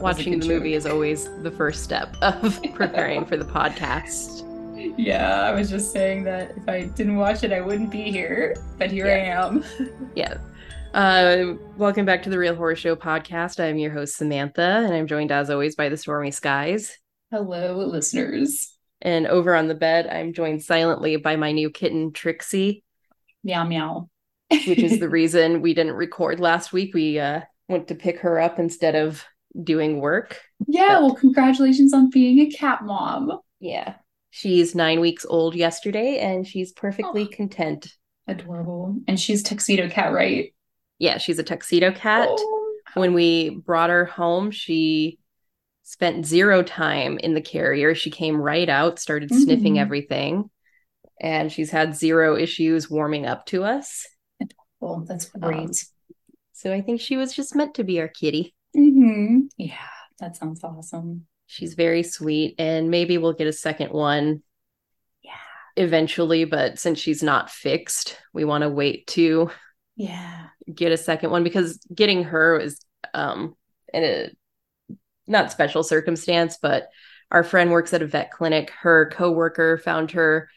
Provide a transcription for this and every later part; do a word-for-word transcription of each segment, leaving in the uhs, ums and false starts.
Watching the movie is always the first step of preparing for the podcast. Yeah, I was just saying that if I didn't watch it, I wouldn't be here. But here yeah. I am. Yeah. Uh, welcome back to the Real Horror Show podcast. I'm your host, Samantha, and I'm joined, as always, by the Stormy Skies. Hello, listeners. And over on the bed, I'm joined silently by my new kitten, Trixie. Meow, meow. Which is the reason we didn't record last week. We uh, went to pick her up instead of doing work. Yeah, but, well, congratulations on being a cat mom. Yeah. She's nine weeks old yesterday, and she's perfectly oh, content. Adorable. And she's tuxedo cat, right? Yeah, she's a tuxedo cat. Oh. When we brought her home, she spent zero time in the carrier. She came right out, started mm-hmm. sniffing everything, and she's had zero issues warming up to us. Adorable. That's great. Um, so I think she was just meant to be our kitty. Mm-hmm. Yeah, that sounds awesome. She's very sweet, and maybe we'll get a second one yeah. eventually, but since she's not fixed, we want to wait to yeah. get a second one, because getting her is um, in a not special circumstance, but our friend works at a vet clinic. Her coworker found her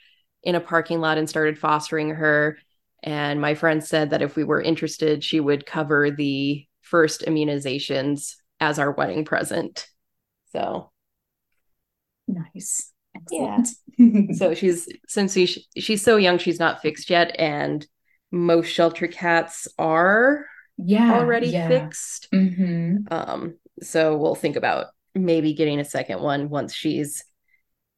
in a parking lot and started fostering her, and my friend said that if we were interested, she would cover the first immunizations as our wedding present. So nice. Excellent. Yeah. So she's, since she, she's so young, she's not fixed yet. And most shelter cats are yeah, already yeah. fixed. Mm-hmm. Um, so we'll think about maybe getting a second one once she's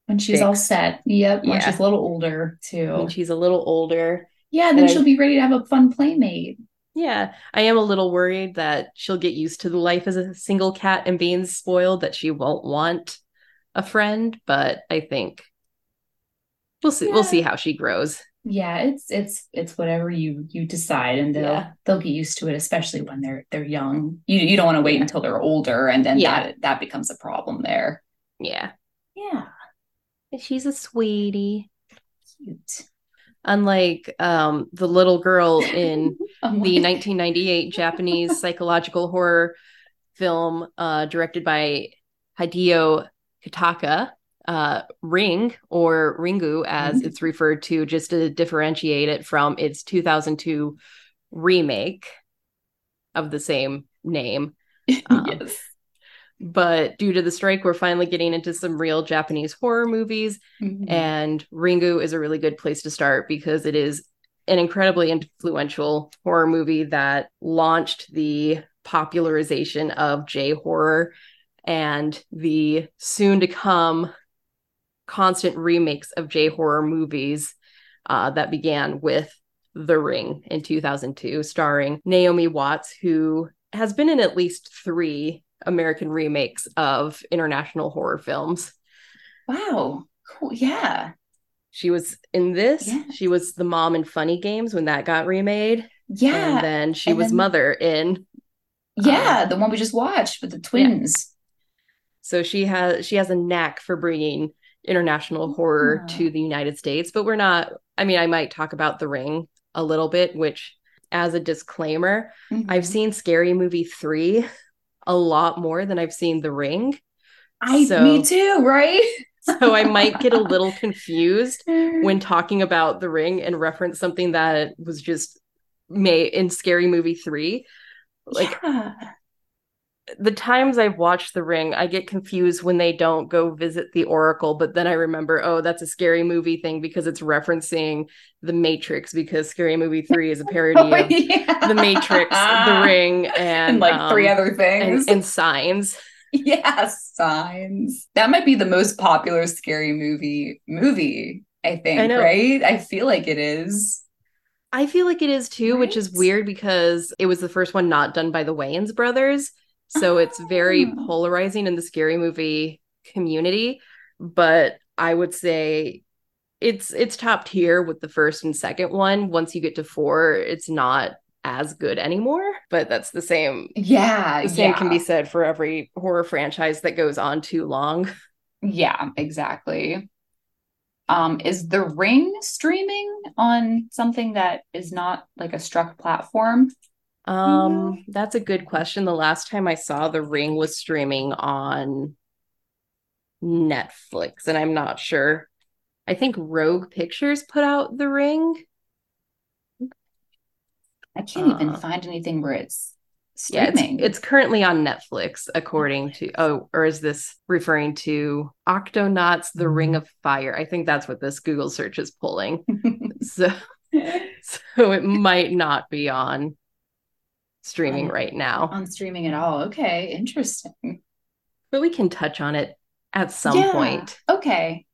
when she's fixed. all set. Yep. When yeah. she's a little older too. When she's a little older. Yeah. Then and she'll I, be ready to have a fun playmate. Yeah, I am a little worried that she'll get used to the life as a single cat and being spoiled, that she won't want a friend, but I think we'll see yeah. we'll see how she grows. Yeah, it's it's it's whatever you you decide, and they'll yeah. they'll get used to it, especially when they're they're young. You you don't want to wait until they're older, and then yeah. that that becomes a problem there. Yeah. Yeah. She's a sweetie. Cute. Unlike um, the little girl in oh the nineteen ninety-eight Japanese psychological horror film uh, directed by Hideo Kataka, uh, Ring, or Ringu as mm-hmm. it's referred to, just to differentiate it from its two thousand two remake of the same name. Um, yes. But due to the strike, we're finally getting into some real Japanese horror movies. Mm-hmm. And Ringu is a really good place to start because it is an incredibly influential horror movie that launched the popularization of J-Horror and the soon-to-come constant remakes of J-Horror movies uh, that began with The Ring in two thousand two, starring Naomi Watts, who has been in at least three American remakes of international horror films. Wow. Cool. Yeah. She was in this. Yeah. She was the mom in Funny Games when that got remade. Yeah. And then she and was then... mother in Yeah, um, the one we just watched with the twins. Yeah. So she has she has a knack for bringing international horror yeah. to the United States, but we're not I mean, I might talk about The Ring a little bit, which as a disclaimer, mm-hmm. I've seen Scary Movie three a lot more than I've seen The Ring. I so, me too, right? So I might get a little confused when talking about The Ring and reference something that was just made in Scary Movie three. Like yeah. the times I've watched The Ring, I get confused when they don't go visit the Oracle, but then I remember, oh, that's a Scary Movie thing because it's referencing The Matrix, because Scary Movie three is a parody oh, of yeah. The Matrix, The Ring, and, and like um, three other things. And, and Signs. Yes, Signs. That might be the most popular Scary Movie movie, I think, I know. Right? I feel like it is. I feel like it is too, right? Which is weird because it was the first one not done by the Wayans Brothers. So it's very polarizing in the Scary Movie community, but I would say it's it's top tier with the first and second one. Once you get to four, it's not as good anymore, but that's the same. Yeah. The same yeah. can be said for every horror franchise that goes on too long. Yeah, exactly. Um, is The Ring streaming on something that is not like a struck platform? Um, mm-hmm. That's a good question. The last time I saw The Ring was streaming on Netflix, and I'm not sure. I think Rogue Pictures put out The Ring. I can't uh, even find anything where it's streaming. Yeah, it's, it's currently on Netflix, according Netflix. to, oh, or is this referring to Octonauts, The Ring of Fire? I think that's what this Google search is pulling. so, so it might not be on streaming um, right now. On streaming at all. Okay, interesting. But we can touch on it at some yeah, point. Okay.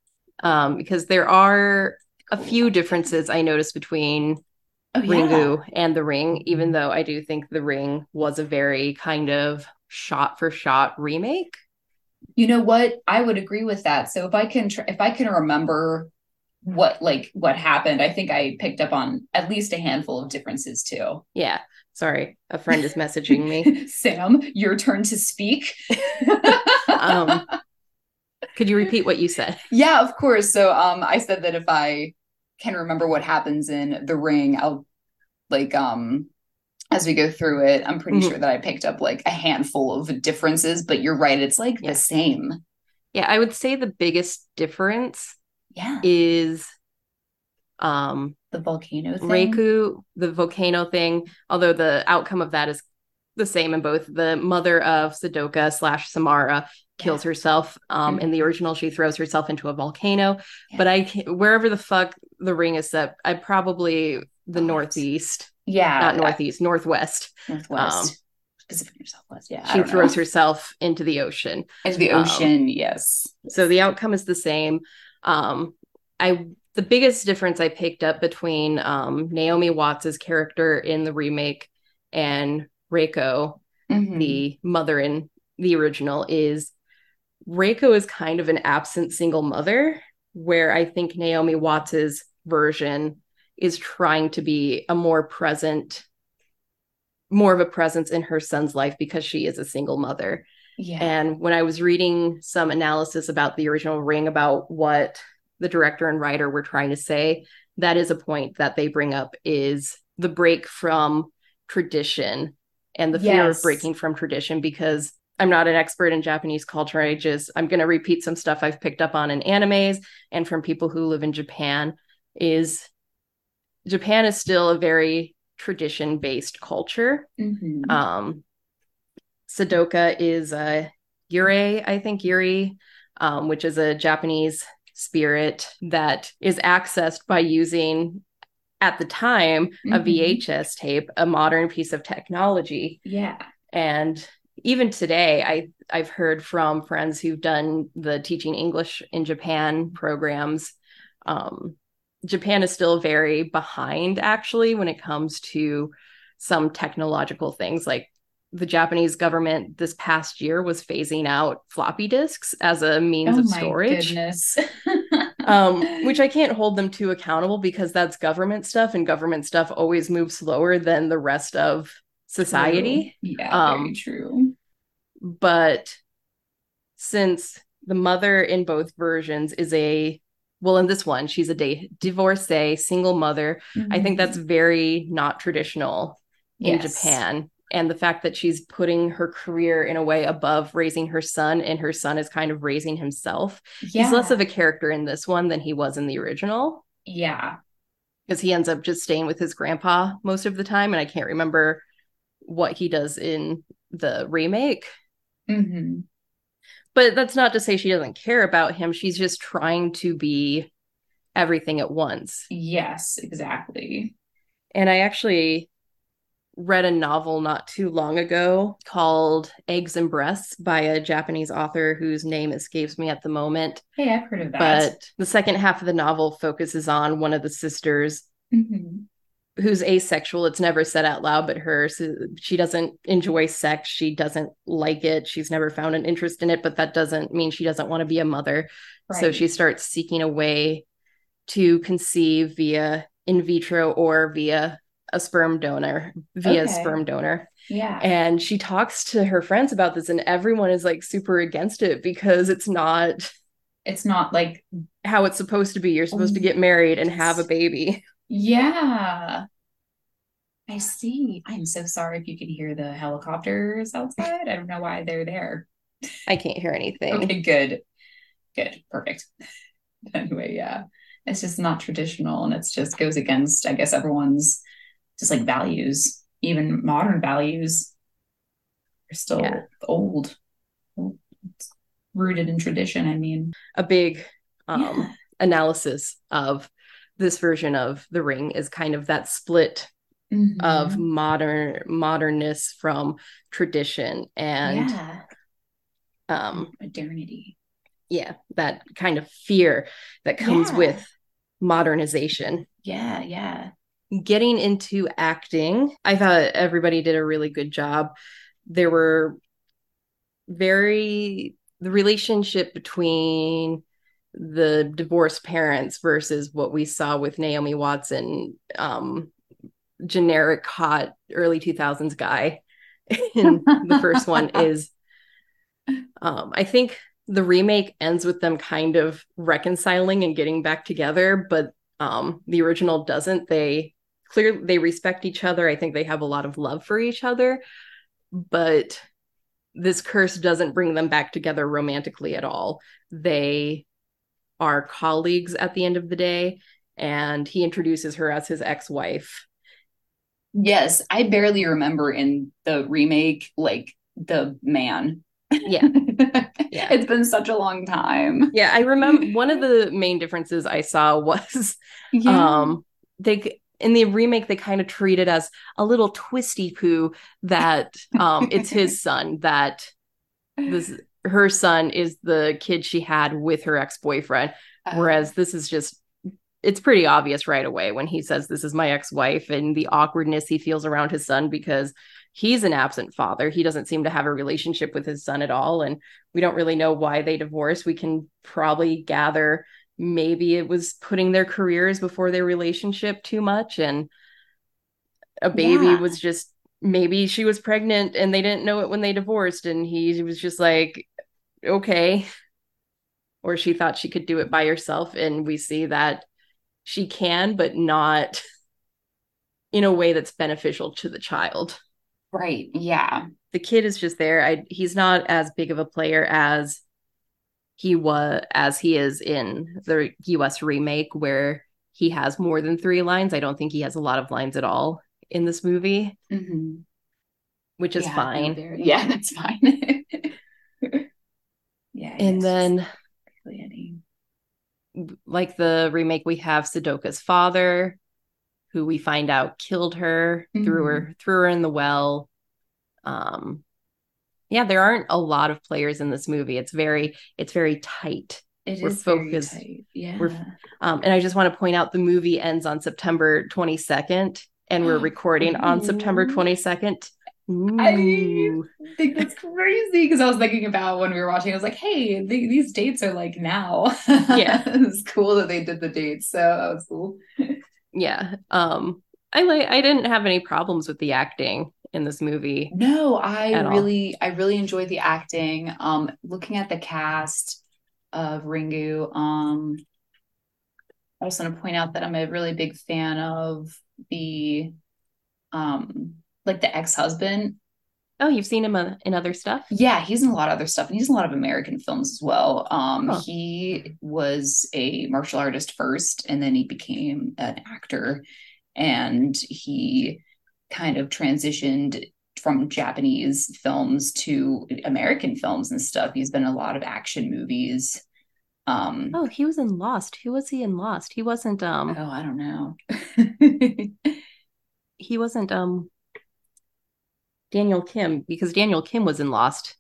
Um, because there are a few differences I noticed between Oh, Ringu yeah. and The Ring, even though I do think The Ring was a very kind of shot for shot remake. You know what? I would agree with that. So if I can, tr- if I can remember what, like what happened, I think I picked up on at least a handful of differences too. Yeah. Sorry. A friend is messaging me. Sam, your turn to speak. um, could you repeat what you said? Yeah, of course. So um, I said that if I can remember what happens in The Ring, I'll like um as we go through it, I'm pretty mm-hmm. sure that I picked up like a handful of differences, but you're right, it's like yeah. the same. Yeah, I would say the biggest difference yeah is um the volcano thing. Reiko, the volcano thing, although the outcome of that is the same in both. The mother of Sadako slash Samara kills yeah. herself. Um, mm-hmm. In the original, she throws herself into a volcano. Yeah. But I, wherever the fuck The Ring is set, I probably the oh, northeast. Yeah, not yeah. northeast, northwest. Northwest, um, specifically southwest. Yeah, she throws know. herself into the ocean. Into the ocean, um, yes. So the outcome is the same. Um, I the biggest difference I picked up between um, Naomi Watts' character in the remake and Reiko, mm-hmm. the mother in the original, is Reiko is kind of an absent single mother, where I think Naomi Watts' version is trying to be a more present, more of a presence in her son's life because she is a single mother. Yeah. And when I was reading some analysis about the original Ring, about what the director and writer were trying to say, that is a point that they bring up, is the break from tradition and the fear yes. of breaking from tradition, because I'm not an expert in Japanese culture. I just, I'm going to repeat some stuff I've picked up on in animes and from people who live in Japan, is Japan is still a very tradition-based culture. Mm-hmm. Um, Sadako is a yurei, I think, yurei, um, which is a Japanese spirit that is accessed by using, at the time, mm-hmm. a V H S tape, a modern piece of technology. Yeah. And even today, I, I've heard from friends who've done the Teaching English in Japan programs. Um, Japan is still very behind, actually, when it comes to some technological things. Like the Japanese government this past year was phasing out floppy disks as a means oh of storage. My goodness. um, which I can't hold them to accountable, because that's government stuff, and government stuff always moves slower than the rest of society. True. Yeah, um, very true. But since the mother in both versions is a, well, in this one, she's a de- divorcee, single mother. Mm-hmm. I think that's very not traditional in yes. Japan. And the fact that she's putting her career in a way above raising her son, and her son is kind of raising himself. Yeah. He's less of a character in this one than he was in the original. Yeah. Because he ends up just staying with his grandpa most of the time. And I can't remember what he does in the remake. Mm-hmm. But that's not to say she doesn't care about him. She's just trying to be everything at once. Yes, exactly. And I actually read a novel not too long ago called Eggs and Breasts by a Japanese author whose name escapes me at the moment. Hey, I've heard of that. But the second half of the novel focuses on one of the sisters mm-hmm. who's asexual. It's never said out loud, but her, so she doesn't enjoy sex. She doesn't like it. She's never found an interest in it, but that doesn't mean she doesn't want to be a mother. Right. So she starts seeking a way to conceive via in vitro or via a sperm donor, via okay. sperm donor. Yeah. And she talks to her friends about this, and everyone is like super against it, because it's not, it's not like how it's supposed to be. You're supposed oh, to get married and have a baby. Yeah. I see. I'm so sorry if you can hear the helicopters outside. I don't know why they're there. I can't hear anything. Okay, good. Good. Perfect. Anyway, yeah. It's just not traditional, and it's just goes against, I guess, everyone's just like values, even modern values. They're still yeah. old. It's rooted in tradition, I mean. A big um, yeah. analysis of this version of The Ring is kind of that split mm-hmm. of modern modernness from tradition and yeah. um modernity. Yeah, that kind of fear that comes yeah. with modernization. Yeah, yeah. Getting into acting, I thought everybody did a really good job. There were very the relationship between the divorced parents versus what we saw with Naomi Watts, um, generic hot early two thousands guy in the first one is, um, I think the remake ends with them kind of reconciling and getting back together, but um, the original doesn't. They clearly, they respect each other. I think they have a lot of love for each other, but this curse doesn't bring them back together romantically at all. They are colleagues at the end of the day, and he introduces her as his ex-wife. Yes, I barely remember in the remake, like, the man. Yeah. yeah. It's been such a long time. Yeah, I remember one of the main differences I saw was yeah. um, they... in the remake, they kind of treat it as a little twisty poo that um, it's his son, that this, her son is the kid she had with her ex-boyfriend. Uh, Whereas this is just, it's pretty obvious right away when he says, this is my ex-wife, and the awkwardness he feels around his son because he's an absent father. He doesn't seem to have a relationship with his son at all. And we don't really know why they divorced. We can probably gather maybe it was putting their careers before their relationship too much, and a baby yeah. was just, maybe she was pregnant and they didn't know it when they divorced, and he was just like, okay. Or she thought she could do it by herself, and we see that she can, but not in a way that's beneficial to the child. Right, yeah. The kid is just there. I, he's not as big of a player as he was as he is in the U S remake, where he has more than three lines. I don't think he has a lot of lines at all in this movie, mm-hmm. which is yeah, fine. Very, yeah, that's fine. yeah. And then really like the remake, we have Sadako's father, who we find out killed her, mm-hmm. threw her, threw her in the well. Um, Yeah, there aren't a lot of players in this movie. It's very, it's very tight. It We're is focused. Very tight. Yeah. We're, um, and I just want to point out the movie ends on September twenty-second, and we're recording on September twenty-second. Ooh. I think that's crazy, because I was thinking about when we were watching, I was like, hey, th- these dates are like now. Yeah. It's cool that they did the dates. So that was cool. yeah. Um, I like, I didn't have any problems with the acting in this movie. No, I really, all. I really enjoyed the acting. Um, looking at the cast of Ringu, um, I just want to point out that I'm a really big fan of the, um, like the ex-husband. Oh, you've seen him uh, in other stuff? Yeah, he's in a lot of other stuff, and he's in a lot of American films as well. Um, huh. He was a martial artist first, and then he became an actor, and he kind of transitioned from Japanese films to American films and stuff. He's been in a lot of action movies. Um, oh, he was in Lost. Who was he in Lost? He wasn't. Um, oh, I don't know. He wasn't um, Daniel Kim, because Daniel Kim was in Lost.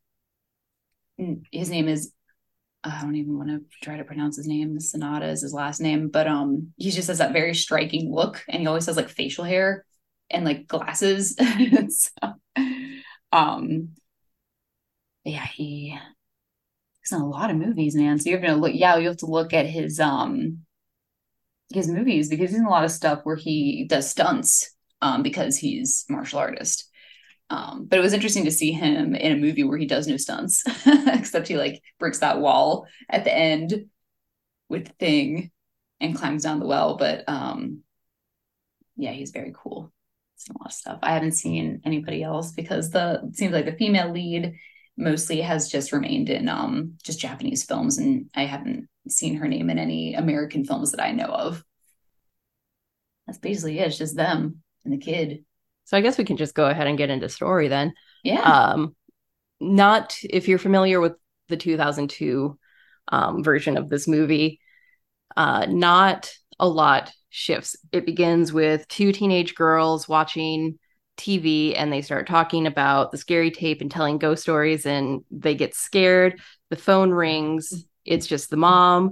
His name is, I don't even want to try to pronounce his name. Sanada is his last name, but um, he just has that very striking look, and he always has like facial hair and like glasses. so, um, yeah, he, he's in a lot of movies, man. So you're going to look, yeah, you have to look at his, um, his movies, because he's in a lot of stuff where he does stunts, um, because he's a martial artist. Um, but it was interesting to see him in a movie where he does no stunts, except he like breaks that wall at the end with the thing and climbs down the well. But, um, yeah, he's very cool. It's a lot of stuff. I haven't seen anybody else because the it seems like the female lead mostly has just remained in um just Japanese films, and I haven't seen her name in any American films that I know of. That's basically it. It's just them and the kid. So I guess we can just go ahead and get into story then. Yeah. Um, not if you're familiar with the two thousand two um, version of this movie, uh, not a lot shifts. It begins with two teenage girls watching T V, and they start talking about the scary tape and telling ghost stories, and they get scared. The phone rings. It's just the mom.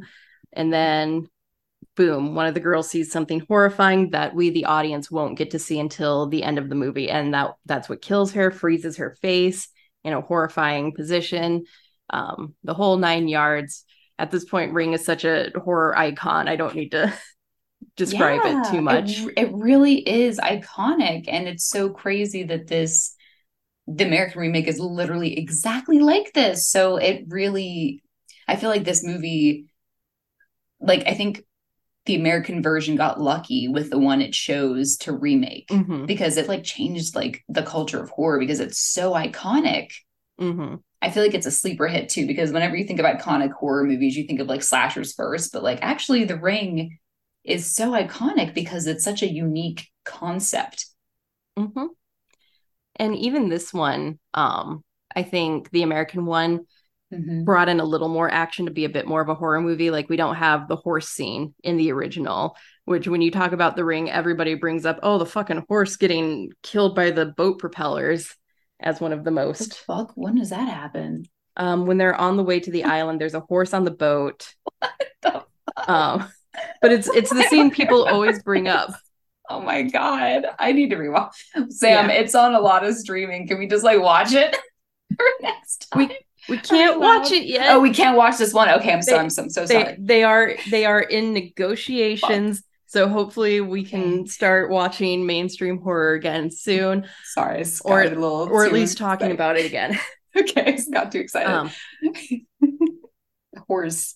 And then boom, one of the girls sees something horrifying that we, the audience, won't get to see until the end of the movie. And that that's what kills her, freezes her face in a horrifying position. Um, the whole nine yards. At this point, Ring is such a horror icon. I don't need to describe yeah, it too much. It, it really is iconic. And it's so crazy that this, the American remake is literally exactly like this. So it really, I feel like this movie, like I think, the American version got lucky with the one it chose to remake mm-hmm. because it like changed like the culture of horror because it's so iconic. Mm-hmm. I feel like it's a sleeper hit too, because whenever you think of iconic horror movies, you think of like slashers first, but like actually The Ring is so iconic because it's such a unique concept. Mm-hmm. And even this one, um, I think the American one, mm-hmm. brought in a little more action to be a bit more of a horror movie. Like we don't have the horse scene in the original, which when you talk about The Ring, everybody brings up, oh, the fucking horse getting killed by the boat propellers as one of the most. The fuck? When does that happen? Um, when they're on the way to the island, there's a horse on the boat. What the fuck? Um, but it's it's the scene people always bring up. Oh my God. I need to rewatch. Sam, yeah. It's on a lot of streaming. Can we just like watch it for next time? We- We can't watch it yet. Oh, we can't watch this one. Okay, I'm so I'm so, I'm so they, sorry. They are they are in negotiations, well, so hopefully we can start watching mainstream horror again soon. Sorry, I or a little or at least talking excited. About it again. Okay, I just got too excited. Um, Horse.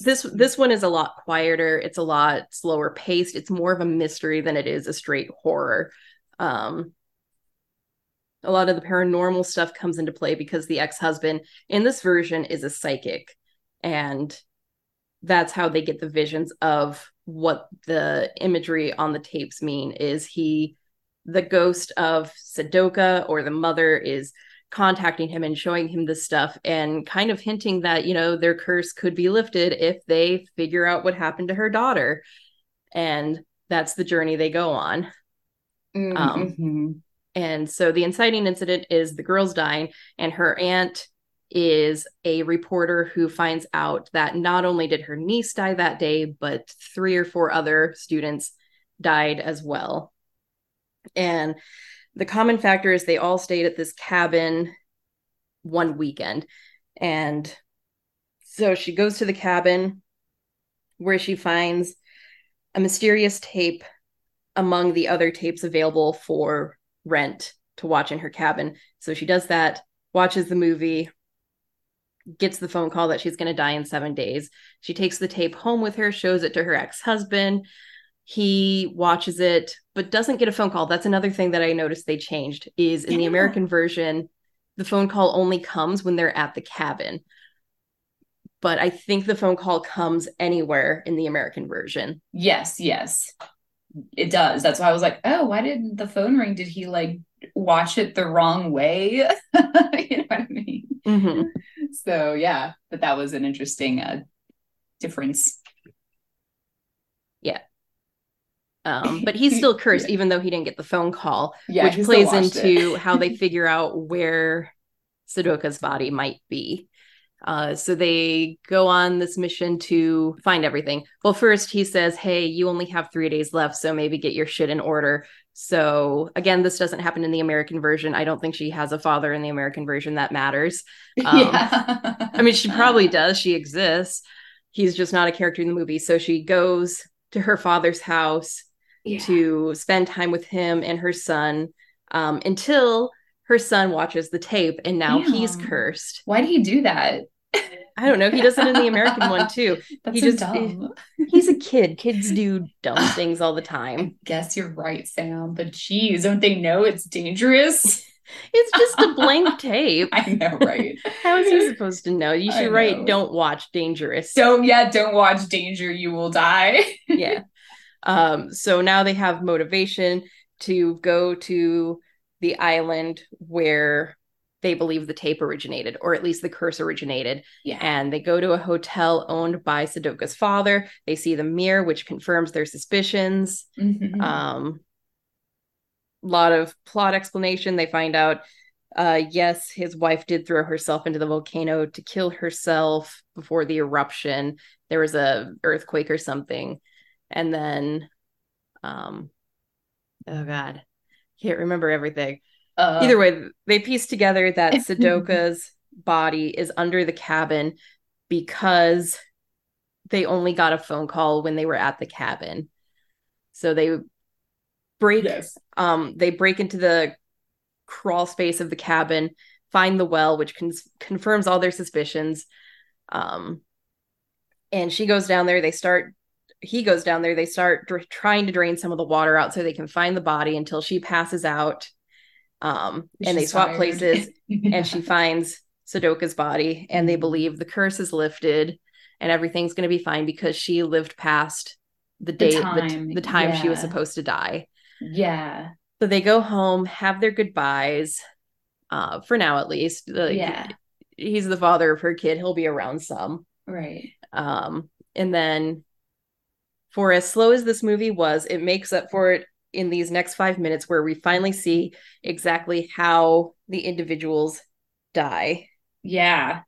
This this one is a lot quieter. It's a lot slower paced. It's more of a mystery than it is a straight horror. Um, A lot of the paranormal stuff comes into play because the ex-husband in this version is a psychic, and that's how they get the visions of what the imagery on the tapes mean. Is he, the ghost of Sadako or the mother, is contacting him and showing him this stuff and kind of hinting that, you know, their curse could be lifted if they figure out what happened to her daughter. And that's the journey they go on. Mm-hmm. Um, And so the inciting incident is the girl's dying, and her aunt is a reporter who finds out that not only did her niece die that day, but three or four other students died as well. And the common factor is they all stayed at this cabin one weekend. And so she goes to the cabin where she finds a mysterious tape among the other tapes available for rent to watch in her cabin. So she does that, watches the movie, gets the phone call that she's going to die in seven days. She takes the tape home with her, shows it to her ex-husband. He watches it, but doesn't get a phone call. That's another thing that I noticed they changed is in yeah. the American version, the phone call only comes when they're at the cabin. But I think the phone call comes anywhere in the American version. Yes, yes. It does. That's why I was like, oh, why didn't the phone ring? Did he like watch it the wrong way? You know what I mean? Mm-hmm. So yeah, but that was an interesting uh, difference. Yeah. Um, but he's still cursed, yeah. even though he didn't get the phone call, yeah, which plays into how they figure out where Sadoka's body might be. Uh, so they go on this mission to find everything. Well, first he says, hey, you only have three days left, so maybe get your shit in order. So again, this doesn't happen in the American version. I don't think she has a father in the American version that matters. Um, yeah. I mean, she probably does. She exists. He's just not a character in the movie. So she goes to her father's house yeah. to spend time with him and her son um, until her son watches the tape, and now Damn. He's cursed. Why did he do that? I don't know. He does it in the American one too. That's he so just, dumb. He's a kid. Kids do dumb things all the time. I guess you're right, Sam. But geez, don't they know it's dangerous? It's just a blank tape. I know, right? How is he supposed to know? You should write, don't watch Dangerous. Don't, yeah, don't watch Danger, you will die. Yeah. Um, so now they have motivation to go to the island where they believe the tape originated, or at least the curse originated. Yeah. And they go to a hotel owned by Sadoka's father. They see the mirror, which confirms their suspicions. Mm-hmm. Um, lot of plot explanation. They find out, uh, yes, his wife did throw herself into the volcano to kill herself before the eruption. There was a earthquake or something. And then, um, oh God, can't remember everything. Uh, Either way, they piece together that Sadoka's body is under the cabin because they only got a phone call when they were at the cabin. So they break, yes. um, they break into the crawl space of the cabin, find the well, which con- confirms all their suspicions. Um, and she goes down there. They start. He goes down there. They start dr- trying to drain some of the water out so they can find the body until she passes out. Um, and She's they swap tired. places yeah. and she finds Sadoka's body, and they believe the curse is lifted and everything's going to be fine because she lived past the day, the time, the, the time yeah. she was supposed to die. Yeah. So they go home, have their goodbyes, uh, for now, at least. Uh, yeah. He, he's the father of her kid. He'll be around some. Right. Um, and then for as slow as this movie was, it makes up for it in these next five minutes where we finally see exactly how the individuals die. Yeah.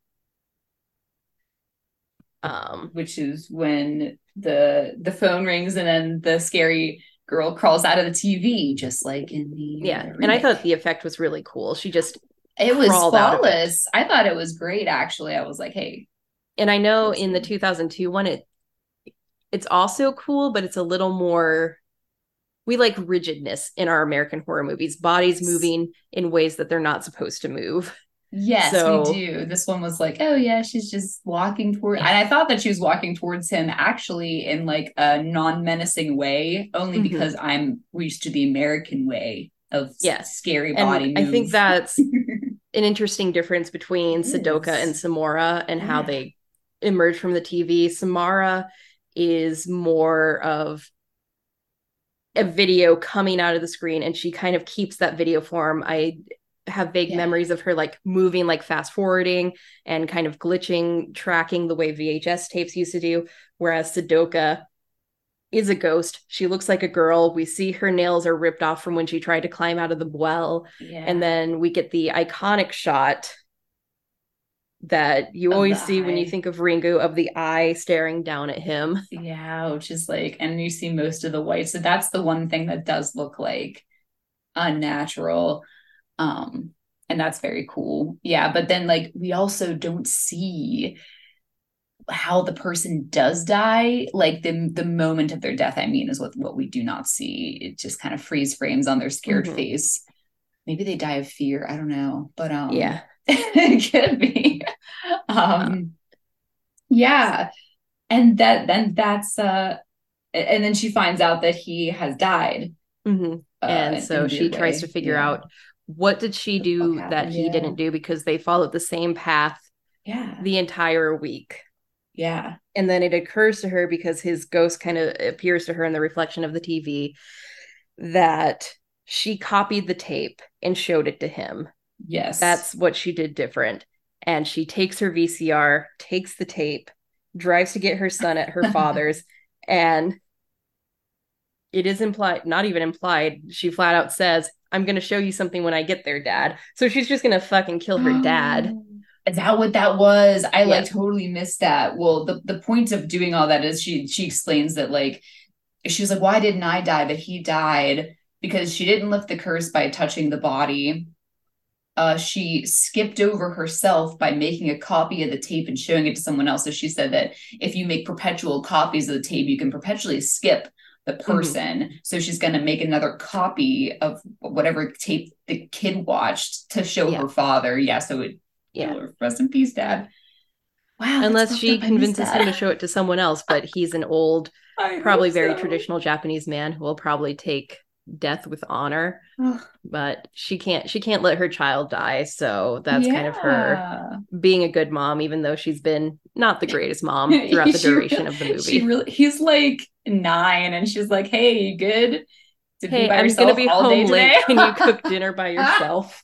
Um, which is when the the phone rings and then the scary girl crawls out of the T V, just like in the... Yeah, uh, and I thought the effect was really cool. She just It was flawless. It. I thought it was great, actually. I was like, hey. And I know in the two thousand two one, it it's also cool, but it's a little more... We like rigidness in our American horror movies, bodies moving in ways that they're not supposed to move. Yes, so, we do. This one was like, oh yeah, she's just walking toward, yeah. and I thought that she was walking towards him actually in like a non-menacing way, only mm-hmm. because I'm used to the American way of yes. scary body and moves. I think that's an interesting difference between Sadoka and Samara and how yeah. they emerge from the T V. Samara is more of a video coming out of the screen, and she kind of keeps that video form. I have vague yeah. memories of her like moving, like fast forwarding and kind of glitching, tracking the way V H S tapes used to do. Whereas Sadoka is a ghost. She looks like a girl. We see her nails are ripped off from when she tried to climb out of the well. Yeah. And then we get the iconic shot that you of always see eye. when you think of Ringu, of the eye staring down at him. Yeah, which is like, and you see most of the white. So that's the one thing that does look like unnatural. Um, and that's very cool. Yeah, but then like we also don't see how the person does die, like the the moment of their death, I mean, is what, what we do not see. It just kind of freeze frames on their scared mm-hmm. face. Maybe they die of fear. I don't know. But um yeah. it could be. Um, yeah. And that then that's uh and then she finds out that he has died. Mm-hmm. Uh, and so she tries to figure yeah. out what did she do happened, that he yeah. didn't do, because they followed the same path yeah. the entire week. Yeah. And then it occurs to her, because his ghost kind of appears to her in the reflection of the T V, that she copied the tape and showed it to him. Yes. That's what she did different. And she takes her V C R, takes the tape, drives to get her son at her father's, and it is implied, not even implied, she flat out says, I'm going to show you something when I get there, Dad. So she's just going to fucking kill her dad. Is that what that was? I yeah. like totally missed that. Well, the, the point of doing all that is she, she explains that, like, she was like, why didn't I die? But he died because she didn't lift the curse by touching the body. Uh, she skipped over herself by making a copy of the tape and showing it to someone else. So she said that if you make perpetual copies of the tape, you can perpetually skip the person. Mm-hmm. So she's going to make another copy of whatever tape the kid watched to show yeah. her father. Yeah. So it, yeah. rest in peace, Dad. Wow. Unless she convinces him to show it to someone else, but he's an old, probably very traditional Japanese man who will probably take death with honor. But she can't she can't let her child die, so that's yeah. kind of her being a good mom, even though she's been not the greatest mom throughout the duration really, of the movie. She really, he's like nine and she's like, hey, you good to hey, be by I'm yourself gonna be all home day late. Can you cook dinner by yourself?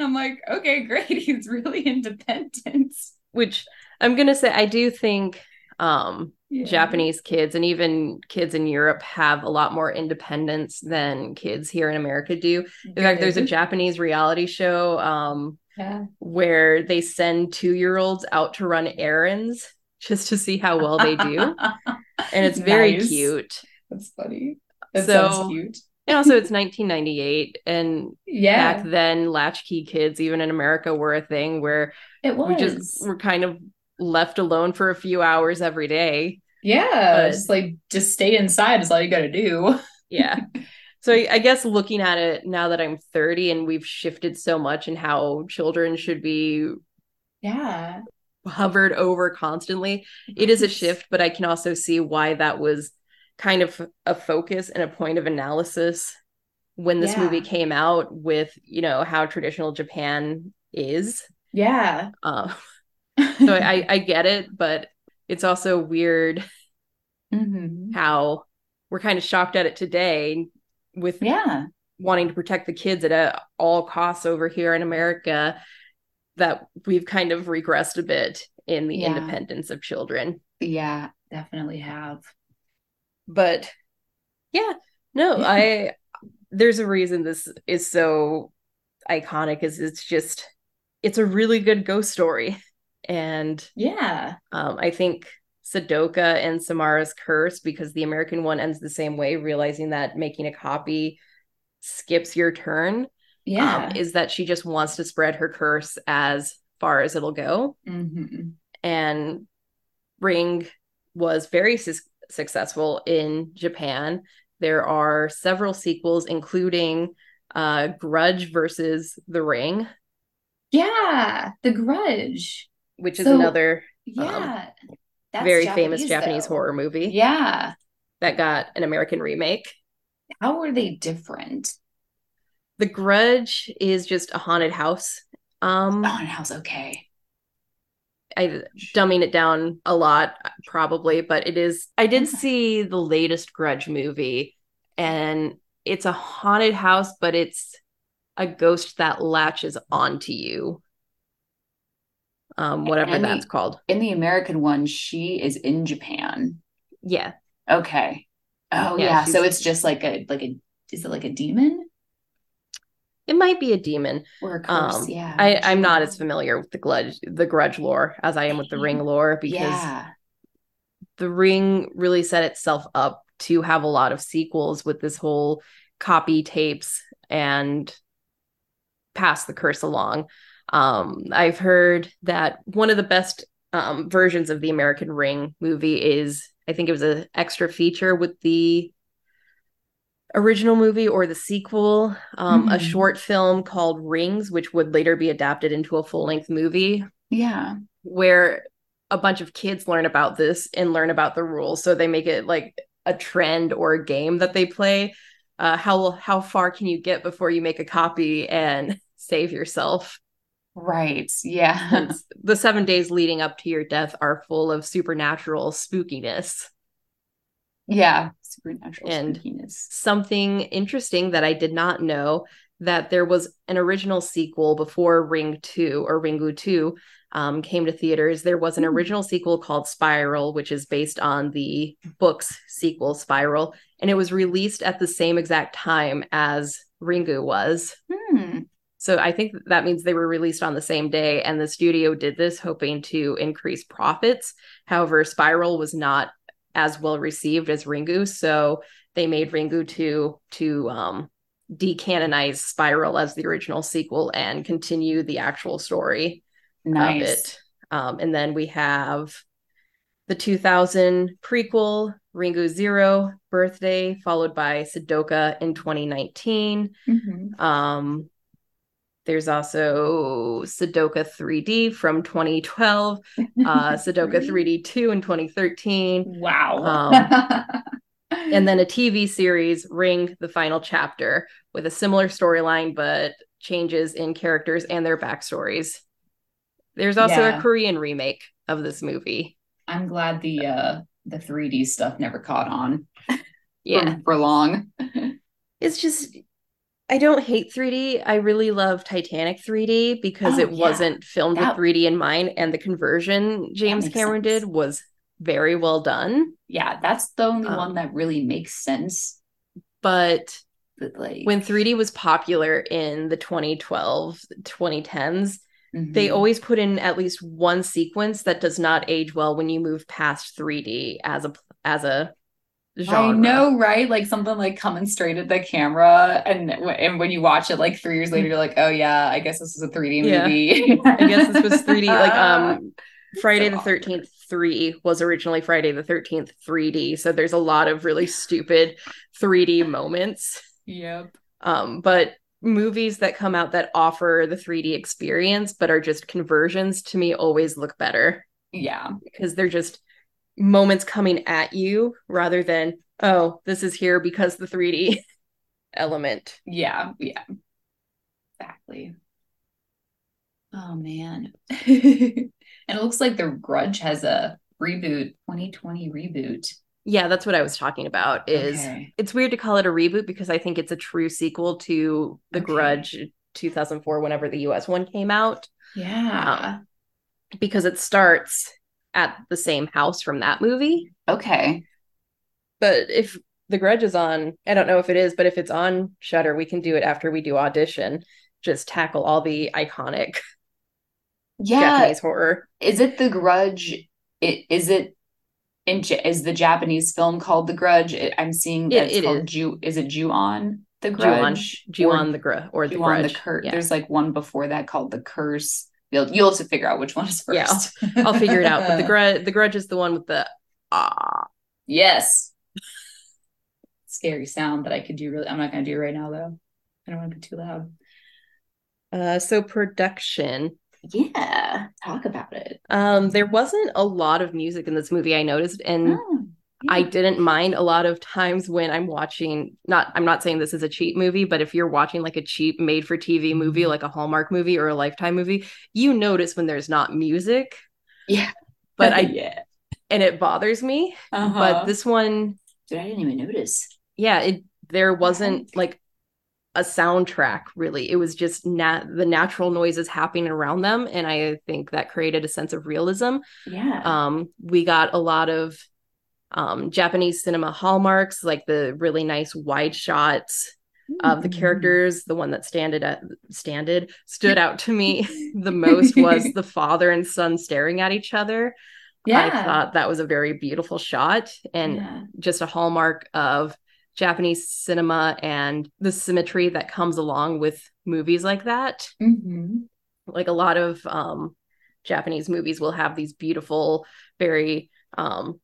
I'm like, okay, great. He's really independent. Which I'm going to say, I do think um, yeah. Japanese kids and even kids in Europe have a lot more independence than kids here in America do. In Good. fact, there's a Japanese reality show um, yeah. where they send two-year-olds out to run errands just to see how well they do. And it's very nice. Cute. That's funny. That so, sounds cute. And also it's nineteen ninety-eight and yeah. back then latchkey kids, even in America, were a thing where it was. we just were kind of left alone for a few hours every day. Yeah. But, just like, just stay inside is all you got to do. Yeah. So I guess looking at it now that I'm thirty and we've shifted so much in how children should be yeah, hovered over constantly, it is a shift, but I can also see why that was kind of a focus and a point of analysis when this yeah. movie came out with, you know, how traditional Japan is. Yeah. Um, so I, I get it, but it's also weird mm-hmm. how we're kind of shocked at it today with yeah. wanting to protect the kids at a, all costs over here in America, that we've kind of regressed a bit in the yeah. independence of children. Yeah, definitely have. But yeah, no, I, there's a reason this is so iconic is it's just, it's a really good ghost story. And yeah, um, I think Sadako and Samara's curse, because the American one ends the same way, realizing that making a copy skips your turn. Yeah. Um, is that she just wants to spread her curse as far as it'll go. Mm-hmm. And Ring was very sus- successful in Japan. There are several sequels, including uh Grudge versus The Ring. Yeah, The Grudge, which is so, another yeah um, that's very Japanese, famous Japanese though. horror movie. Yeah, that got an American remake. How are they different? The Grudge is just a haunted house. Um, a haunted house, okay. I'm dumbing it down a lot, probably, but it is. I did see the latest Grudge movie, and it's a haunted house, but it's a ghost that latches onto you. Um, whatever and that's the, called. In the American one, she is in Japan. Yeah. Okay. Oh yeah. yeah. So it's just like a like a is it like a demon? It might be a demon. Or a curse, um, yeah. I, sure. I'm not as familiar with the Grudge, the Grudge lore as I am with the Ring lore, because yeah. the Ring really set itself up to have a lot of sequels with this whole copy tapes and pass the curse along. Um, I've heard that one of the best um, versions of the American Ring movie is, I think it was an extra feature with the original movie or the sequel, um, mm-hmm. a short film called Rings, which would later be adapted into a full-length movie. Yeah. Where a bunch of kids learn about this and learn about the rules. So they make it like a trend or a game that they play. Uh, how how far can you get before you make a copy and save yourself? Right. Yeah. The seven days leading up to your death are full of supernatural spookiness. Yeah. Supernatural and spookiness. Something interesting that I did not know, that there was an original sequel before Ring two or Ringu two um, came to theaters. There was an original sequel called Spiral, which is based on the book's sequel Spiral. And it was released at the same exact time as Ringu was. Hmm. So I think that means they were released on the same day, and the studio did this hoping to increase profits. However, Spiral was not as well received as Ringu, so they made Ringu two to um, decanonize Spiral as the original sequel and continue the actual story nice. of it. Um, and then we have the two thousand prequel, Ringu Zero Birthday, followed by Sadako in twenty nineteen. Mm-hmm. Um, There's also Sadako three D from twenty twelve, uh, Sadako three D two in twenty thirteen. Wow. Um, and then a T V series, Ring, the final chapter, with a similar storyline, but changes in characters and their backstories. There's also yeah. a Korean remake of this movie. I'm glad the uh, the three D stuff never caught on yeah. for, for long. It's just... I don't hate three D. I really love Titanic three D because oh, it yeah. wasn't filmed that, with three D in mind, and the conversion James Cameron sense. did was very well done. Yeah, that's the only um, one that really makes sense. But, but like... when three D was popular in the twenty twelve, twenty tens, mm-hmm. they always put in at least one sequence that does not age well when you move past three D as a as a genre. I know, right? Like something like coming straight at the camera, and and when you watch it like three years later, you're like, oh yeah, I guess this is a three D movie. Yeah. I guess this was three D. Like um, Friday so the thirteenth three was originally Friday the thirteenth three D. So there's a lot of really stupid three D moments. Yep. Um, but movies that come out that offer the three D experience but are just conversions, to me, always look better. Yeah, because they're just moments coming at you rather than, oh, this is here because the three D element. Yeah, yeah, exactly. Oh man. And it looks like The Grudge has a reboot, twenty twenty reboot. Yeah, that's what I was talking about. Is okay. It's weird to call it a reboot because I think it's a true sequel to The okay. Grudge two thousand four, whenever the U S one came out. Yeah, um, because it starts at the same house from that movie. Okay. But if The Grudge is on, I don't know if it is, but if it's on Shudder, we can do it after we do Audition. Just tackle all the iconic yeah. Japanese horror. Is it The Grudge? It, is it in, is the Japanese film called The Grudge? It, I'm seeing that it, it's it called is. Ju, is it Juon The Grudge? Juon The Grudge. Or The Grudge. The Cur- yeah. There's like one before that called The Curse. You'll, you'll have to figure out which one is first. Yeah, I'll, I'll figure it out. But the grudge, the grudge is the one with the ah. Yes. Scary sound that I could do. Really, I'm not going to do right now though. I don't want to be too loud. Uh, so production. Yeah, talk about it. Um, there wasn't a lot of music in this movie, I noticed, and oh, yeah. I didn't mind a lot of times when I'm watching. Not, I'm not saying this is a cheap movie, but if you're watching like a cheap made-for-T V movie, like a Hallmark movie or a Lifetime movie, you notice when there's not music. Yeah, but I yeah. and it bothers me. Uh-huh. But this one, dude, I didn't even notice. Yeah, it there wasn't like a soundtrack really. It was just nat- the natural noises happening around them, and I think that created a sense of realism. Yeah, um, we got a lot of. Um, Japanese cinema hallmarks, like the really nice wide shots of the characters. The one that standed at, standed, stood out to me the most was the father and son staring at each other. Yeah. I thought that was a very beautiful shot and yeah. just a hallmark of Japanese cinema and the symmetry that comes along with movies like that. Mm-hmm. Like a lot of um, Japanese movies will have these beautiful, very... Um,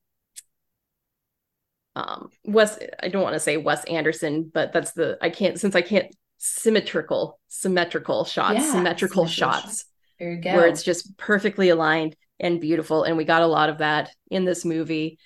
Um, Wes, I don't want to say Wes Anderson, but that's the, I can't, since I can't, symmetrical, symmetrical shots, yeah, symmetrical, symmetrical shots, shot. There you go. Where it's just perfectly aligned and beautiful. And we got a lot of that in this movie.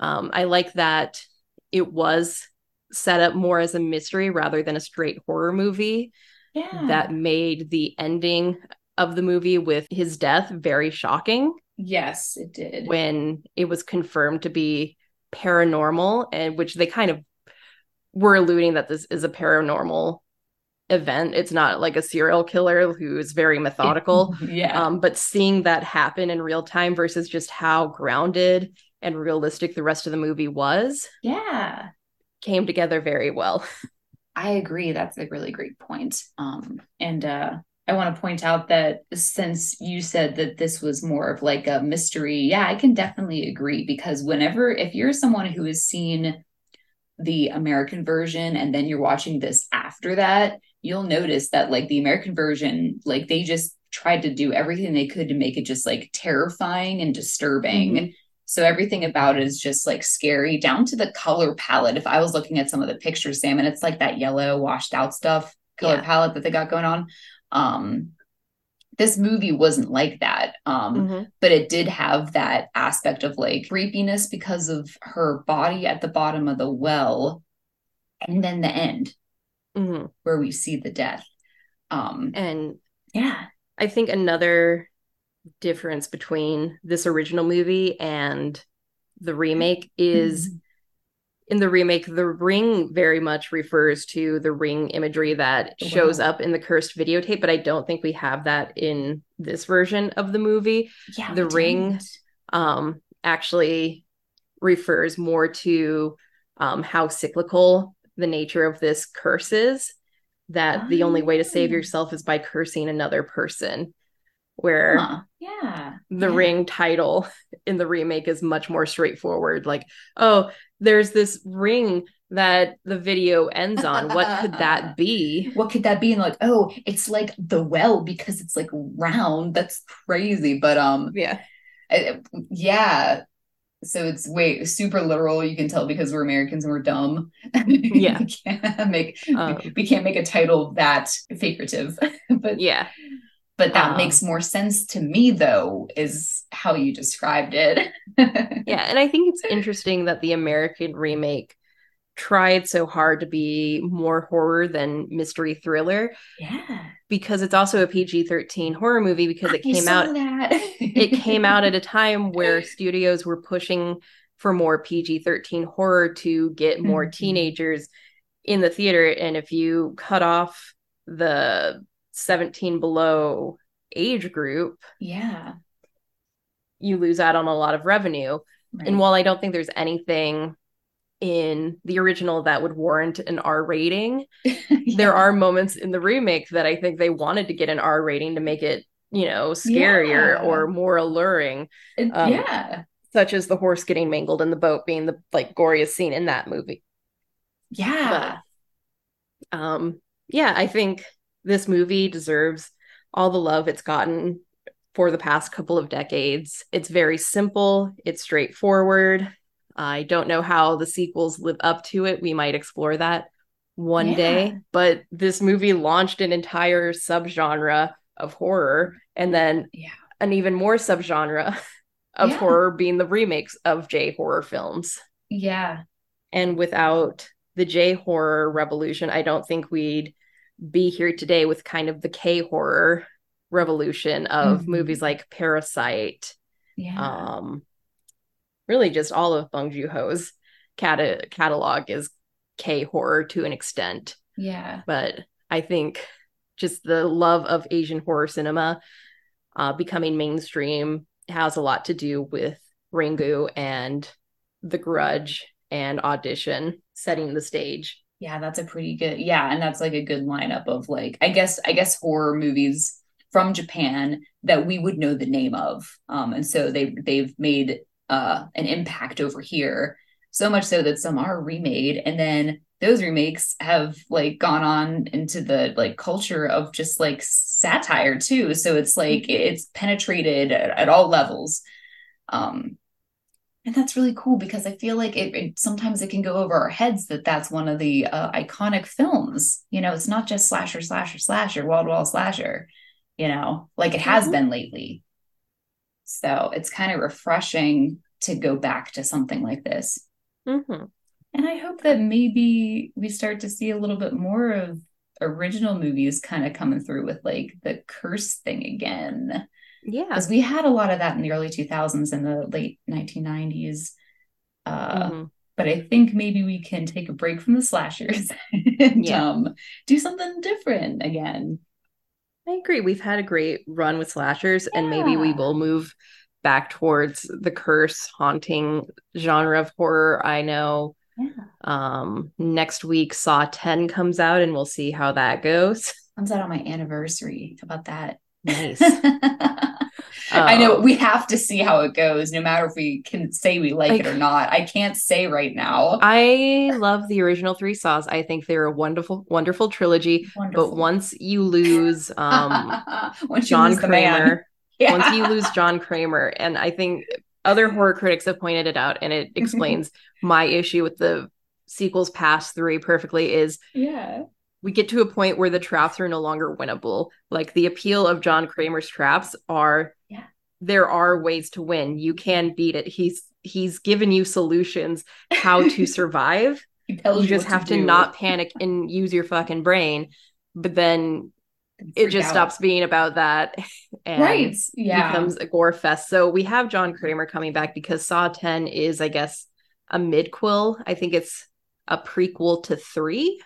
Um, I like that it was set up more as a mystery rather than a straight horror movie. Yeah. That made the ending of the movie with his death very shocking. Yes, it did. When it was confirmed to be paranormal, and which they kind of were alluding that this is a paranormal event. It's not like a serial killer who's very methodical. Yeah. Um, but seeing that happen in real time versus just how grounded and realistic the rest of the movie was. Yeah. Came together very well. I agree. That's a really great point. Um, and uh I want to point out that since you said that this was more of like a mystery, yeah, I can definitely agree, because whenever, if you're someone who has seen the American version and then you're watching this after that, you'll notice that like the American version, like they just tried to do everything they could to make it just like terrifying and disturbing. Mm-hmm. So everything about it is just like scary, down to the color palette. If I was looking at some of the pictures, Sam, and it's like that yellow washed out stuff, color yeah. palette that they got going on. Um, this movie wasn't like that, um, mm-hmm. but it did have that aspect of like creepiness because of her body at the bottom of the well, and then the end mm-hmm. where we see the death. Um, and yeah, I think another difference between this original movie and the remake is mm-hmm. in the remake, the ring very much refers to the ring imagery that wow. shows up in the cursed videotape, but I don't think we have that in this version of the movie. Yeah, the ring um, actually refers more to um, how cyclical the nature of this curse is, that oh. the only way to save yourself is by cursing another person, where huh. yeah the yeah. ring title in the remake is much more straightforward, like, oh, there's this ring that the video ends on, what could that be what could that be and like, oh, it's like the well because it's like round. That's crazy. But um yeah it, yeah so it's way super literal. You can tell because we're Americans and we're dumb. Yeah. we, can't make, um, we can't make a title that figurative. but yeah But that um, makes more sense to me, though, is how you described it. Yeah, and I think it's interesting that the American remake tried so hard to be more horror than mystery thriller. Yeah. Because it's also a P G thirteen horror movie, because it I came out it came out at a time where studios were pushing for more P G thirteen horror to get more teenagers in the theater. And if you cut off the seventeen below age group, yeah you lose out on a lot of revenue. Right. And while I don't think there's anything in the original that would warrant an R rating, yeah. there are moments in the remake that I think they wanted to get an R rating to make it, you know, scarier yeah. or more alluring, it, um, yeah such as the horse getting mangled in the boat being the like goriest scene in that movie. yeah but, um yeah I think this movie deserves all the love it's gotten for the past couple of decades. It's very simple. It's straightforward. I don't know how the sequels live up to it. We might explore that one yeah. day. But this movie launched an entire subgenre of horror, and then yeah. an even more subgenre of yeah. horror being the remakes of J-horror films. Yeah. And without the J-horror revolution, I don't think we'd be here today with kind of the K-horror revolution of mm-hmm. movies like Parasite, yeah um really just all of Bong Joon-ho's cat- catalog is K-horror to an extent. Yeah but I think just the love of Asian horror cinema uh becoming mainstream has a lot to do with Ringu and The Grudge and Audition setting the stage. Yeah, that's a pretty good, yeah, and that's like a good lineup of like, I guess, I guess horror movies from Japan that we would know the name of, um, and so they they've made uh, an impact over here, so much so that some are remade, and then those remakes have like gone on into the like culture of just like satire too. So it's like it's penetrated at, at all levels, um. And that's really cool because I feel like it, it sometimes it can go over our heads that that's one of the uh, iconic films. You know, it's not just slasher, slasher, slasher, wall-to-wall slasher, you know, like it has mm-hmm. been lately. So it's kind of refreshing to go back to something like this. Mm-hmm. And I hope that maybe we start to see a little bit more of original movies kind of coming through with like the curse thing again. Yeah, because we had a lot of that in the early two thousands and the late nineteen nineties. Uh, mm-hmm. But I think maybe we can take a break from the slashers and yeah. um, do something different again. I agree. We've had a great run with slashers, yeah. and maybe we will move back towards the curse haunting genre of horror. I know yeah. um, next week Saw ten comes out, and we'll see how that goes. Comes out on my anniversary. How about that? Nice. Um, I know we have to see how it goes, no matter if we can say we like I, it or not. I can't say right now. I love the original three Saws. I think they're a wonderful, wonderful trilogy. Wonderful. But once you lose um, once you John lose Kramer, yeah. once you lose John Kramer, and I think other horror critics have pointed it out, and it explains my issue with the sequels past three perfectly, is yeah. we get to a point where the traps are no longer winnable. Like, the appeal of John Kramer's traps are, yeah. there are ways to win. You can beat it. He's he's given you solutions how to survive. He tells you just have to, to not panic and use your fucking brain. But then it just out. stops being about that and right. yeah. becomes a gore fest. So we have John Kramer coming back because Saw ten is, I guess, a midquel. I think it's a prequel to three.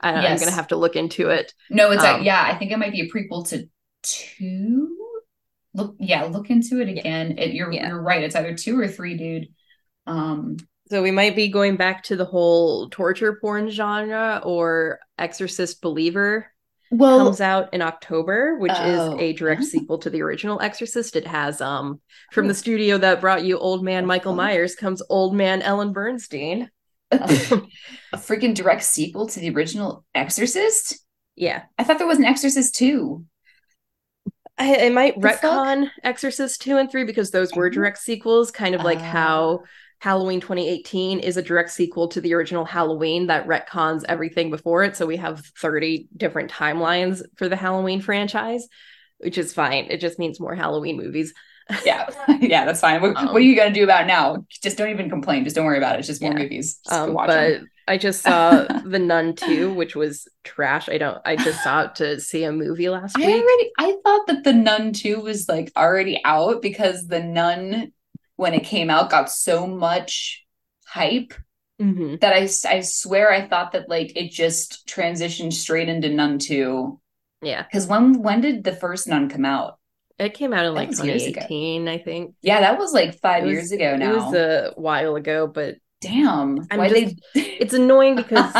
I don't yes. know, I'm going to have to look into it. No, it's um, a, yeah, I think it might be a prequel to two. Look, yeah, look into it again. It, you're, yeah. you're right. It's either two or three, dude. Um, so we might be going back to the whole torture porn genre, or Exorcist Believer. Well, comes out in October, which oh. is a direct sequel to the original Exorcist. It has um from the studio that brought you Old Man Michael Myers comes Old Man Ellen Bernstein. a, a freaking direct sequel to the original Exorcist? Yeah. I thought there was an Exorcist two. I, I might the retcon fuck? Exorcist two and three, because those were direct sequels, kind of like uh. how Halloween twenty eighteen is a direct sequel to the original Halloween that retcons everything before it. So we have thirty different timelines for the Halloween franchise, which is fine. It just means more Halloween movies. Yeah. Yeah, that's fine. What, um, what are you going to do about it now? Just don't even complain. Just don't worry about it. It's just more yeah. movies. Just um, watch but them. I just saw The Nun two, which was trash. I don't, I just saw it to see a movie last I week. Already, I thought that The Nun two was like already out, because The Nun, when it came out, got so much hype mm-hmm. that I, I swear I thought that like it just transitioned straight into Nun two. Yeah. Because when when did the first Nun come out? It came out in that like twenty eighteen, I think. Yeah, that was like five was, years ago now. It was a while ago, but damn. I'm why just, they... It's annoying because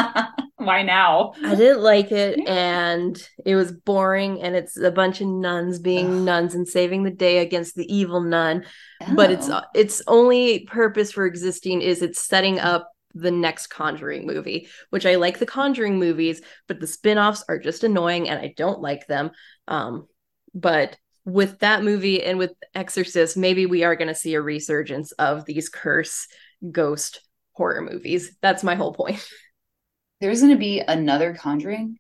why now? I didn't like it, and it was boring, and it's a bunch of nuns being Ugh. nuns and saving the day against the evil nun. Oh. But it's its only purpose for existing is it's setting up the next Conjuring movie, which I like the Conjuring movies, but the spin-offs are just annoying and I don't like them. Um, but with that movie and with Exorcist, maybe we are going to see a resurgence of these curse ghost horror movies. That's my whole point. There's going to be another Conjuring?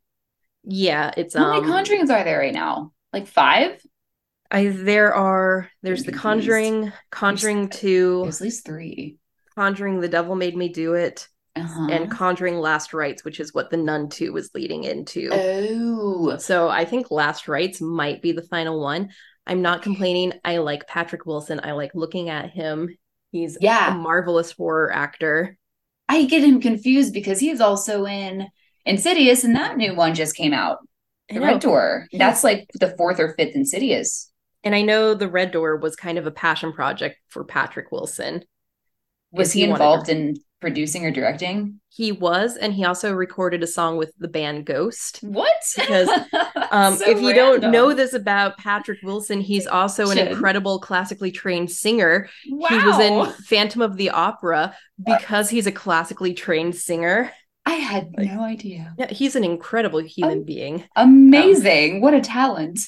Yeah, it's... How um, many Conjurings are there right now? Like five? I There are... There's the Conjuring, least, Conjuring there's, two... There's at least three. Conjuring The Devil Made Me Do It, uh-huh. and Conjuring Last Rites, which is what The Nun two is leading into. Oh! So I think Last Rites might be the final one. I'm not complaining. I like Patrick Wilson. I like looking at him. He's yeah. a marvelous horror actor. I get him confused because he's also in Insidious, and that new one just came out. The Red Door. Yeah. That's like the fourth or fifth Insidious. And I know The Red Door was kind of a passion project for Patrick Wilson. Was he, he involved to... in producing or directing? He was, and he also recorded a song with the band Ghost. What? Because um, so if you random. don't know this about Patrick Wilson, he's also Should. an incredible classically trained singer. Wow. He was in Phantom of the Opera because he's a classically trained singer. I had like, no idea. Yeah, he's an incredible human um, being. Amazing. Um, what a talent.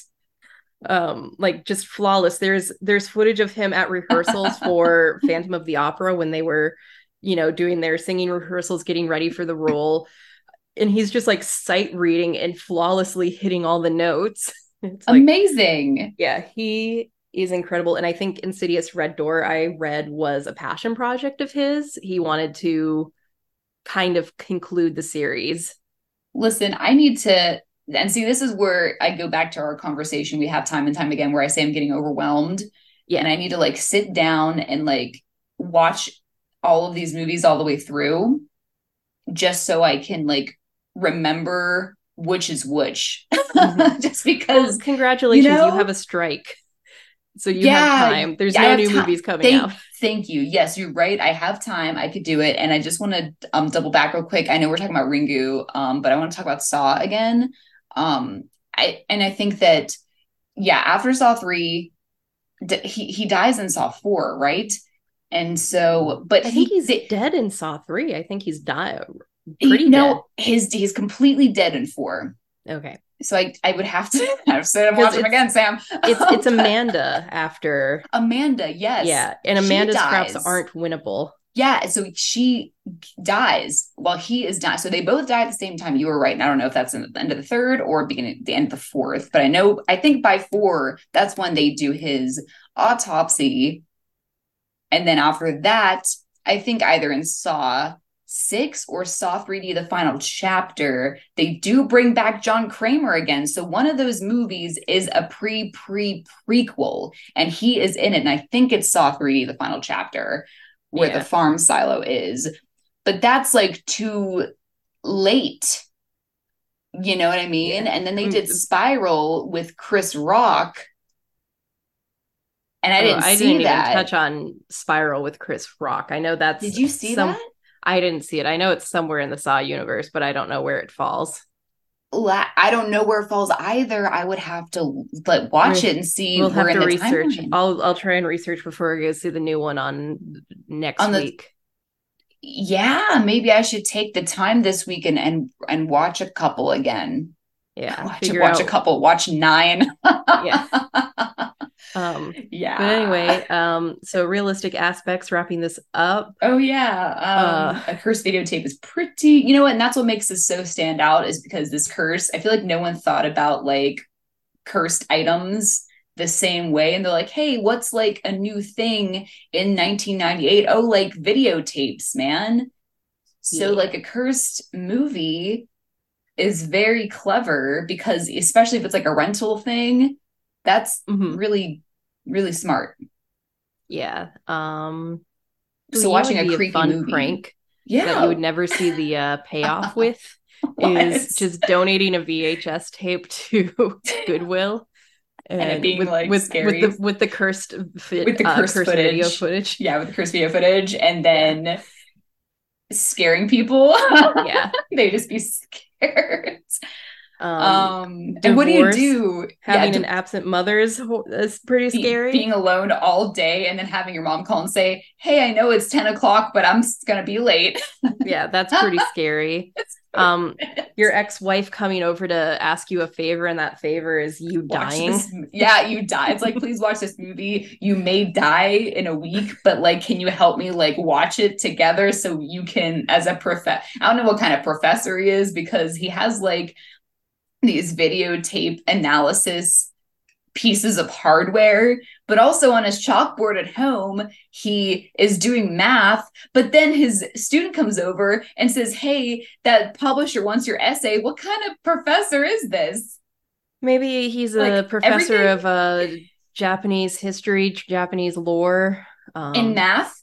Um, like just flawless. There's there's footage of him at rehearsals for Phantom of the Opera when they were, you know, doing their singing rehearsals, getting ready for the role. And he's just like sight reading and flawlessly hitting all the notes. It's like, amazing. Yeah, he is incredible. And I think Insidious Red Door, I read, was a passion project of his. He wanted to kind of conclude the series. Listen, I need to, and see, this is where I go back to our conversation we have time and time again, where I say I'm getting overwhelmed. Yeah. And I need to like sit down and like watch all of these movies all the way through, just so I can like remember which is which. Mm-hmm. Just because, well, congratulations, you know, you have a strike, so you yeah, have time. There's yeah, no new time. movies coming thank, out. Thank you. Yes, you're right. I have time. I could do it. And I just want to um double back real quick. I know we're talking about Ringu, um, but I want to talk about Saw again. Um, I and I think that yeah, after Saw three, d- he he dies in Saw four, right? And so, but I think he, he's th- dead in Saw three. I think he's died. Pretty no, dead. his he's completely dead in four. Okay, so I I would have to have to watch him again, Sam. It's it's Amanda after Amanda. Yes, yeah, and Amanda's traps aren't winnable. Yeah, so she dies while he is dying. So they both die at the same time. You were right. And I don't know if that's in the end of the third or beginning the end of the fourth. But I know, I think by four, that's when they do his autopsy. And then after that, I think either in Saw six or Saw three D, the final chapter, they do bring back John Kramer again. So one of those movies is a pre, pre, prequel. And he is in it. And I think it's Saw three D, the final chapter, where yeah. the farm silo is. But that's like too late. You know what I mean? Yeah. And then they did Spiral with Chris Rock. And I didn't oh, I see didn't that. Even touch on Spiral with Chris Rock. I know that's... Did you see some... that? I didn't see it. I know it's somewhere in the Saw universe, but I don't know where it falls. La- I don't know where it falls either. I would have to like, watch We're, it and see. We'll have to research. I'll I'll try and research before I go see the new one on next on the, week. Yeah, maybe I should take the time this week and and, and watch a couple again. Yeah, watch, watch out, a couple. Watch nine. yeah. Um, yeah. But anyway, um, so realistic aspects. Wrapping this up. Oh yeah, um, uh, a curse videotape is pretty. You know what? And that's what makes this so stand out is because this curse. I feel like no one thought about like cursed items the same way, and they're like, hey, what's like a new thing in nineteen ninety-eight? Oh, like videotapes, man. So yeah. like a cursed movie is very clever because especially if it's like a rental thing. That's mm-hmm. really, really smart. Yeah. Um, so watching a creepy a fun movie. Prank yeah. that you would never see the uh, payoff with is just donating a V H S tape to Goodwill. And, and it being with, like with, scary. With the, with the cursed, fit, with the uh, cursed, cursed footage. video footage. Yeah, with the cursed video footage. And then yeah. scaring people. yeah. They'd just be scared. Um, um divorce, and what do you do having yeah, an d- absent mother's is pretty scary. Being alone all day and then having your mom call and say, hey, I know it's ten o'clock but I'm gonna be late. Yeah, that's pretty scary. um your ex-wife coming over to ask you a favor and that favor is you watch dying this, yeah you die. It's like, please watch this movie. You may die in a week, but like, can you help me like watch it together so you can as a prof I don't know what kind of professor he is because he has like these videotape analysis pieces of hardware, but also on his chalkboard at home, he is doing math, but then his student comes over and says, hey, that publisher wants your essay. What kind of professor is this? Maybe he's like, a professor everything... of uh, Japanese history, Japanese lore. Um, In math?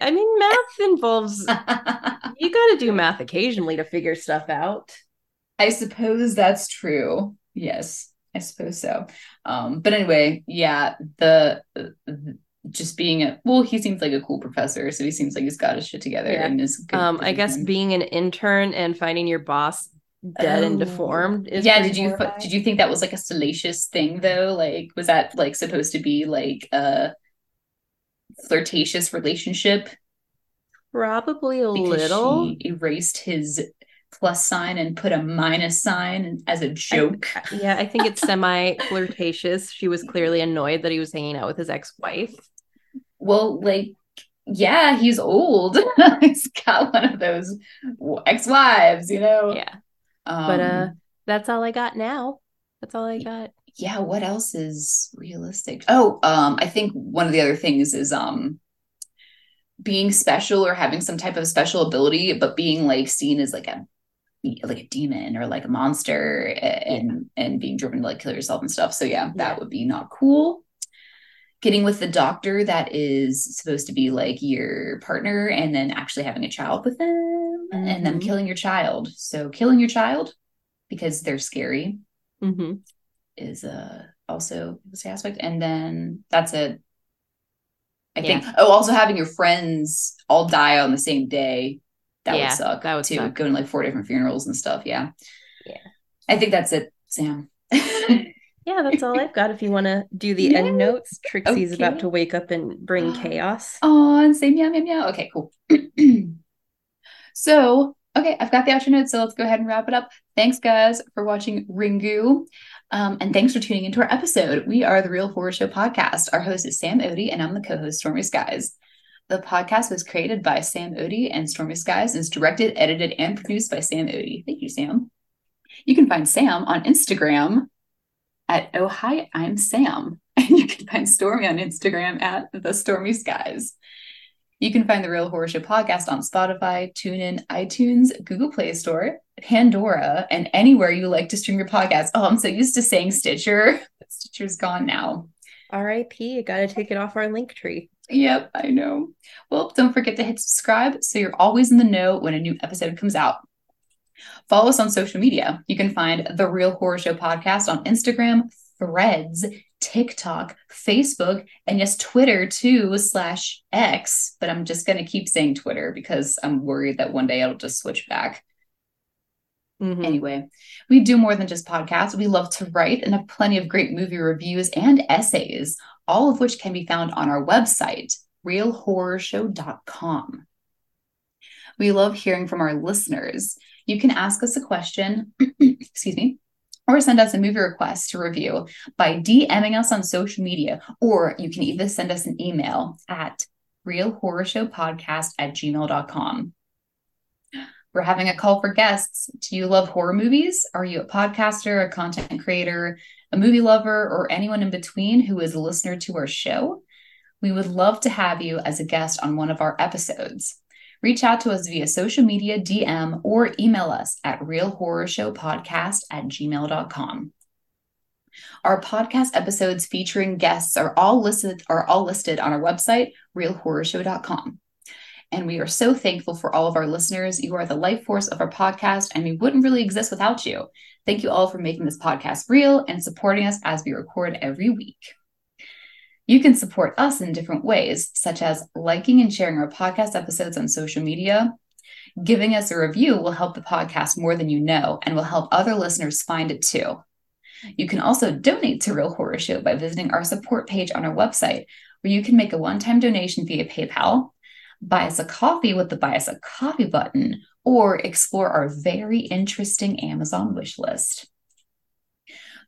I mean, math involves, you gotta do math occasionally to figure stuff out. I suppose that's true. Yes, I suppose so. Um, but anyway, yeah, the, the just being a well, he seems like a cool professor, so he seems like he's got his shit together yeah. and is good. Um, I guess him. being an intern and finding your boss dead oh. and deformed. Is yeah, did you did you think that was like a salacious thing though? Like, was that like supposed to be like a flirtatious relationship? Probably a because little. She erased his plus sign and put a minus sign as a joke. I, yeah, I think it's semi flirtatious. She was clearly annoyed that he was hanging out with his ex-wife. Well, like, yeah, he's old. He's got one of those ex-wives, you know? Yeah. Um, but uh, that's all I got now. That's all I got. Yeah, what else is realistic? Oh, um, I think one of the other things is um. being special or having some type of special ability, but being like seen as like a like a demon or like a monster and yeah. and being driven to like kill yourself and stuff. So yeah, that yeah. would be not cool. Getting with the doctor that is supposed to be like your partner and then actually having a child with them mm-hmm. and then killing your child. So killing your child because they're scary mm-hmm. is uh, also this aspect. And then that's it. I yeah. think. Oh, also having your friends all die on the same day. That yeah, would suck. That would too. Suck. Going to like four different funerals and stuff. Yeah. Yeah. I think that's it, Sam. Yeah, that's all I've got. If you want to do the yeah. end notes, Trixie's okay. about to wake up and bring chaos. Oh, and say meow, meow, meow. Okay, cool. So, okay, I've got the outro notes, so let's go ahead and wrap it up. Thanks, guys, for watching Ringu. Um, and thanks for tuning into our episode. We are the Real Horror Show Podcast. Our host is Sam Odie, and I'm the co-host, Stormy Skies. The podcast was created by Sam Odie and Stormy Skies and is directed, edited, and produced by Sam Odie. Thank you, Sam. You can find Sam on Instagram at Oh Hi, I'm Sam. And you can find Stormy on Instagram at The Stormy Skies. You can find The Real Horror Show podcast on Spotify, TuneIn, iTunes, Google Play Store, Pandora, and anywhere you like to stream your podcast. Oh, I'm so used to saying Stitcher. Stitcher's gone now. R I P. Gotta take it off our link tree. Yep, I know. Well, don't forget to hit subscribe so you're always in the know when a new episode comes out. Follow us on social media. You can find The Real Horror Show podcast on Instagram, Threads, TikTok, Facebook, and yes, Twitter too, slash X. But I'm just going to keep saying Twitter because I'm worried that one day it'll just switch back. Mm-hmm. Anyway, we do more than just podcasts. We love to write and have plenty of great movie reviews and essays, all of which can be found on our website, real horror show dot com. We love hearing from our listeners. You can ask us a question, excuse me, or send us a movie request to review by DMing us on social media, or you can either send us an email at real horror show podcast at gmail dot com. We're having a call for guests. Do you love horror movies? Are you a podcaster, a content creator, a movie lover, or anyone in between who is a listener to our show? We would love to have you as a guest on one of our episodes. Reach out to us via social media, D M, or email us at real horror show podcast at gmail dot com. Our podcast episodes featuring guests are all listed, are all listed on our website, real horror show dot com. And we are so thankful for all of our listeners. You are the life force of our podcast, and we wouldn't really exist without you. Thank you all for making this podcast real and supporting us as we record every week. You can support us in different ways, such as liking and sharing our podcast episodes on social media. Giving us a review will help the podcast more than you know and will help other listeners find it too. You can also donate to Real Horror Show by visiting our support page on our website, where you can make a one-time donation via PayPal, buy us a coffee with the Buy Us a Coffee button, or explore our very interesting Amazon wish list.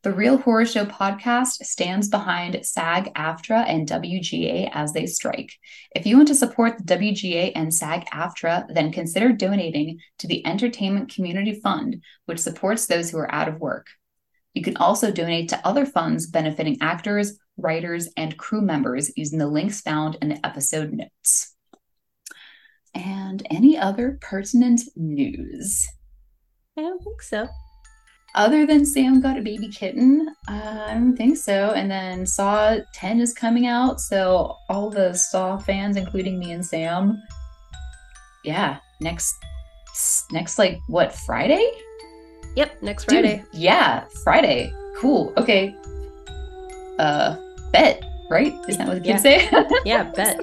The Real Horror Show podcast stands behind SAG-AFTRA and W G A as they strike. If you want to support the W G A and SAG-AFTRA, then consider donating to the Entertainment Community Fund, which supports those who are out of work. You can also donate to other funds benefiting actors, writers, and crew members using the links found in the episode notes. And any other pertinent news? I don't think so. Other than Sam got a baby kitten, uh, I don't think so. And then Saw ten is coming out. So all the Saw fans, including me and Sam, yeah, next, next like, what, Friday? Yep, next Friday. Dude, yeah, Friday. Cool. Okay. Uh, bet, right? Isn't that what the kids yeah. say? Yeah, bet.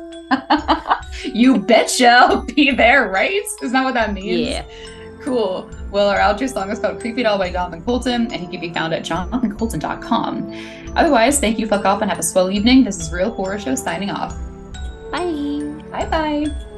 You betcha be there, right? Isn't that what that means? Yeah. Cool. Well, our outro song is called Creepy Doll by Jonathan Colton, and he can be found at jonathan colton dot com. Otherwise, thank you, fuck off, and have a swell evening. This is Real Horror Show signing off. Bye. Bye-bye.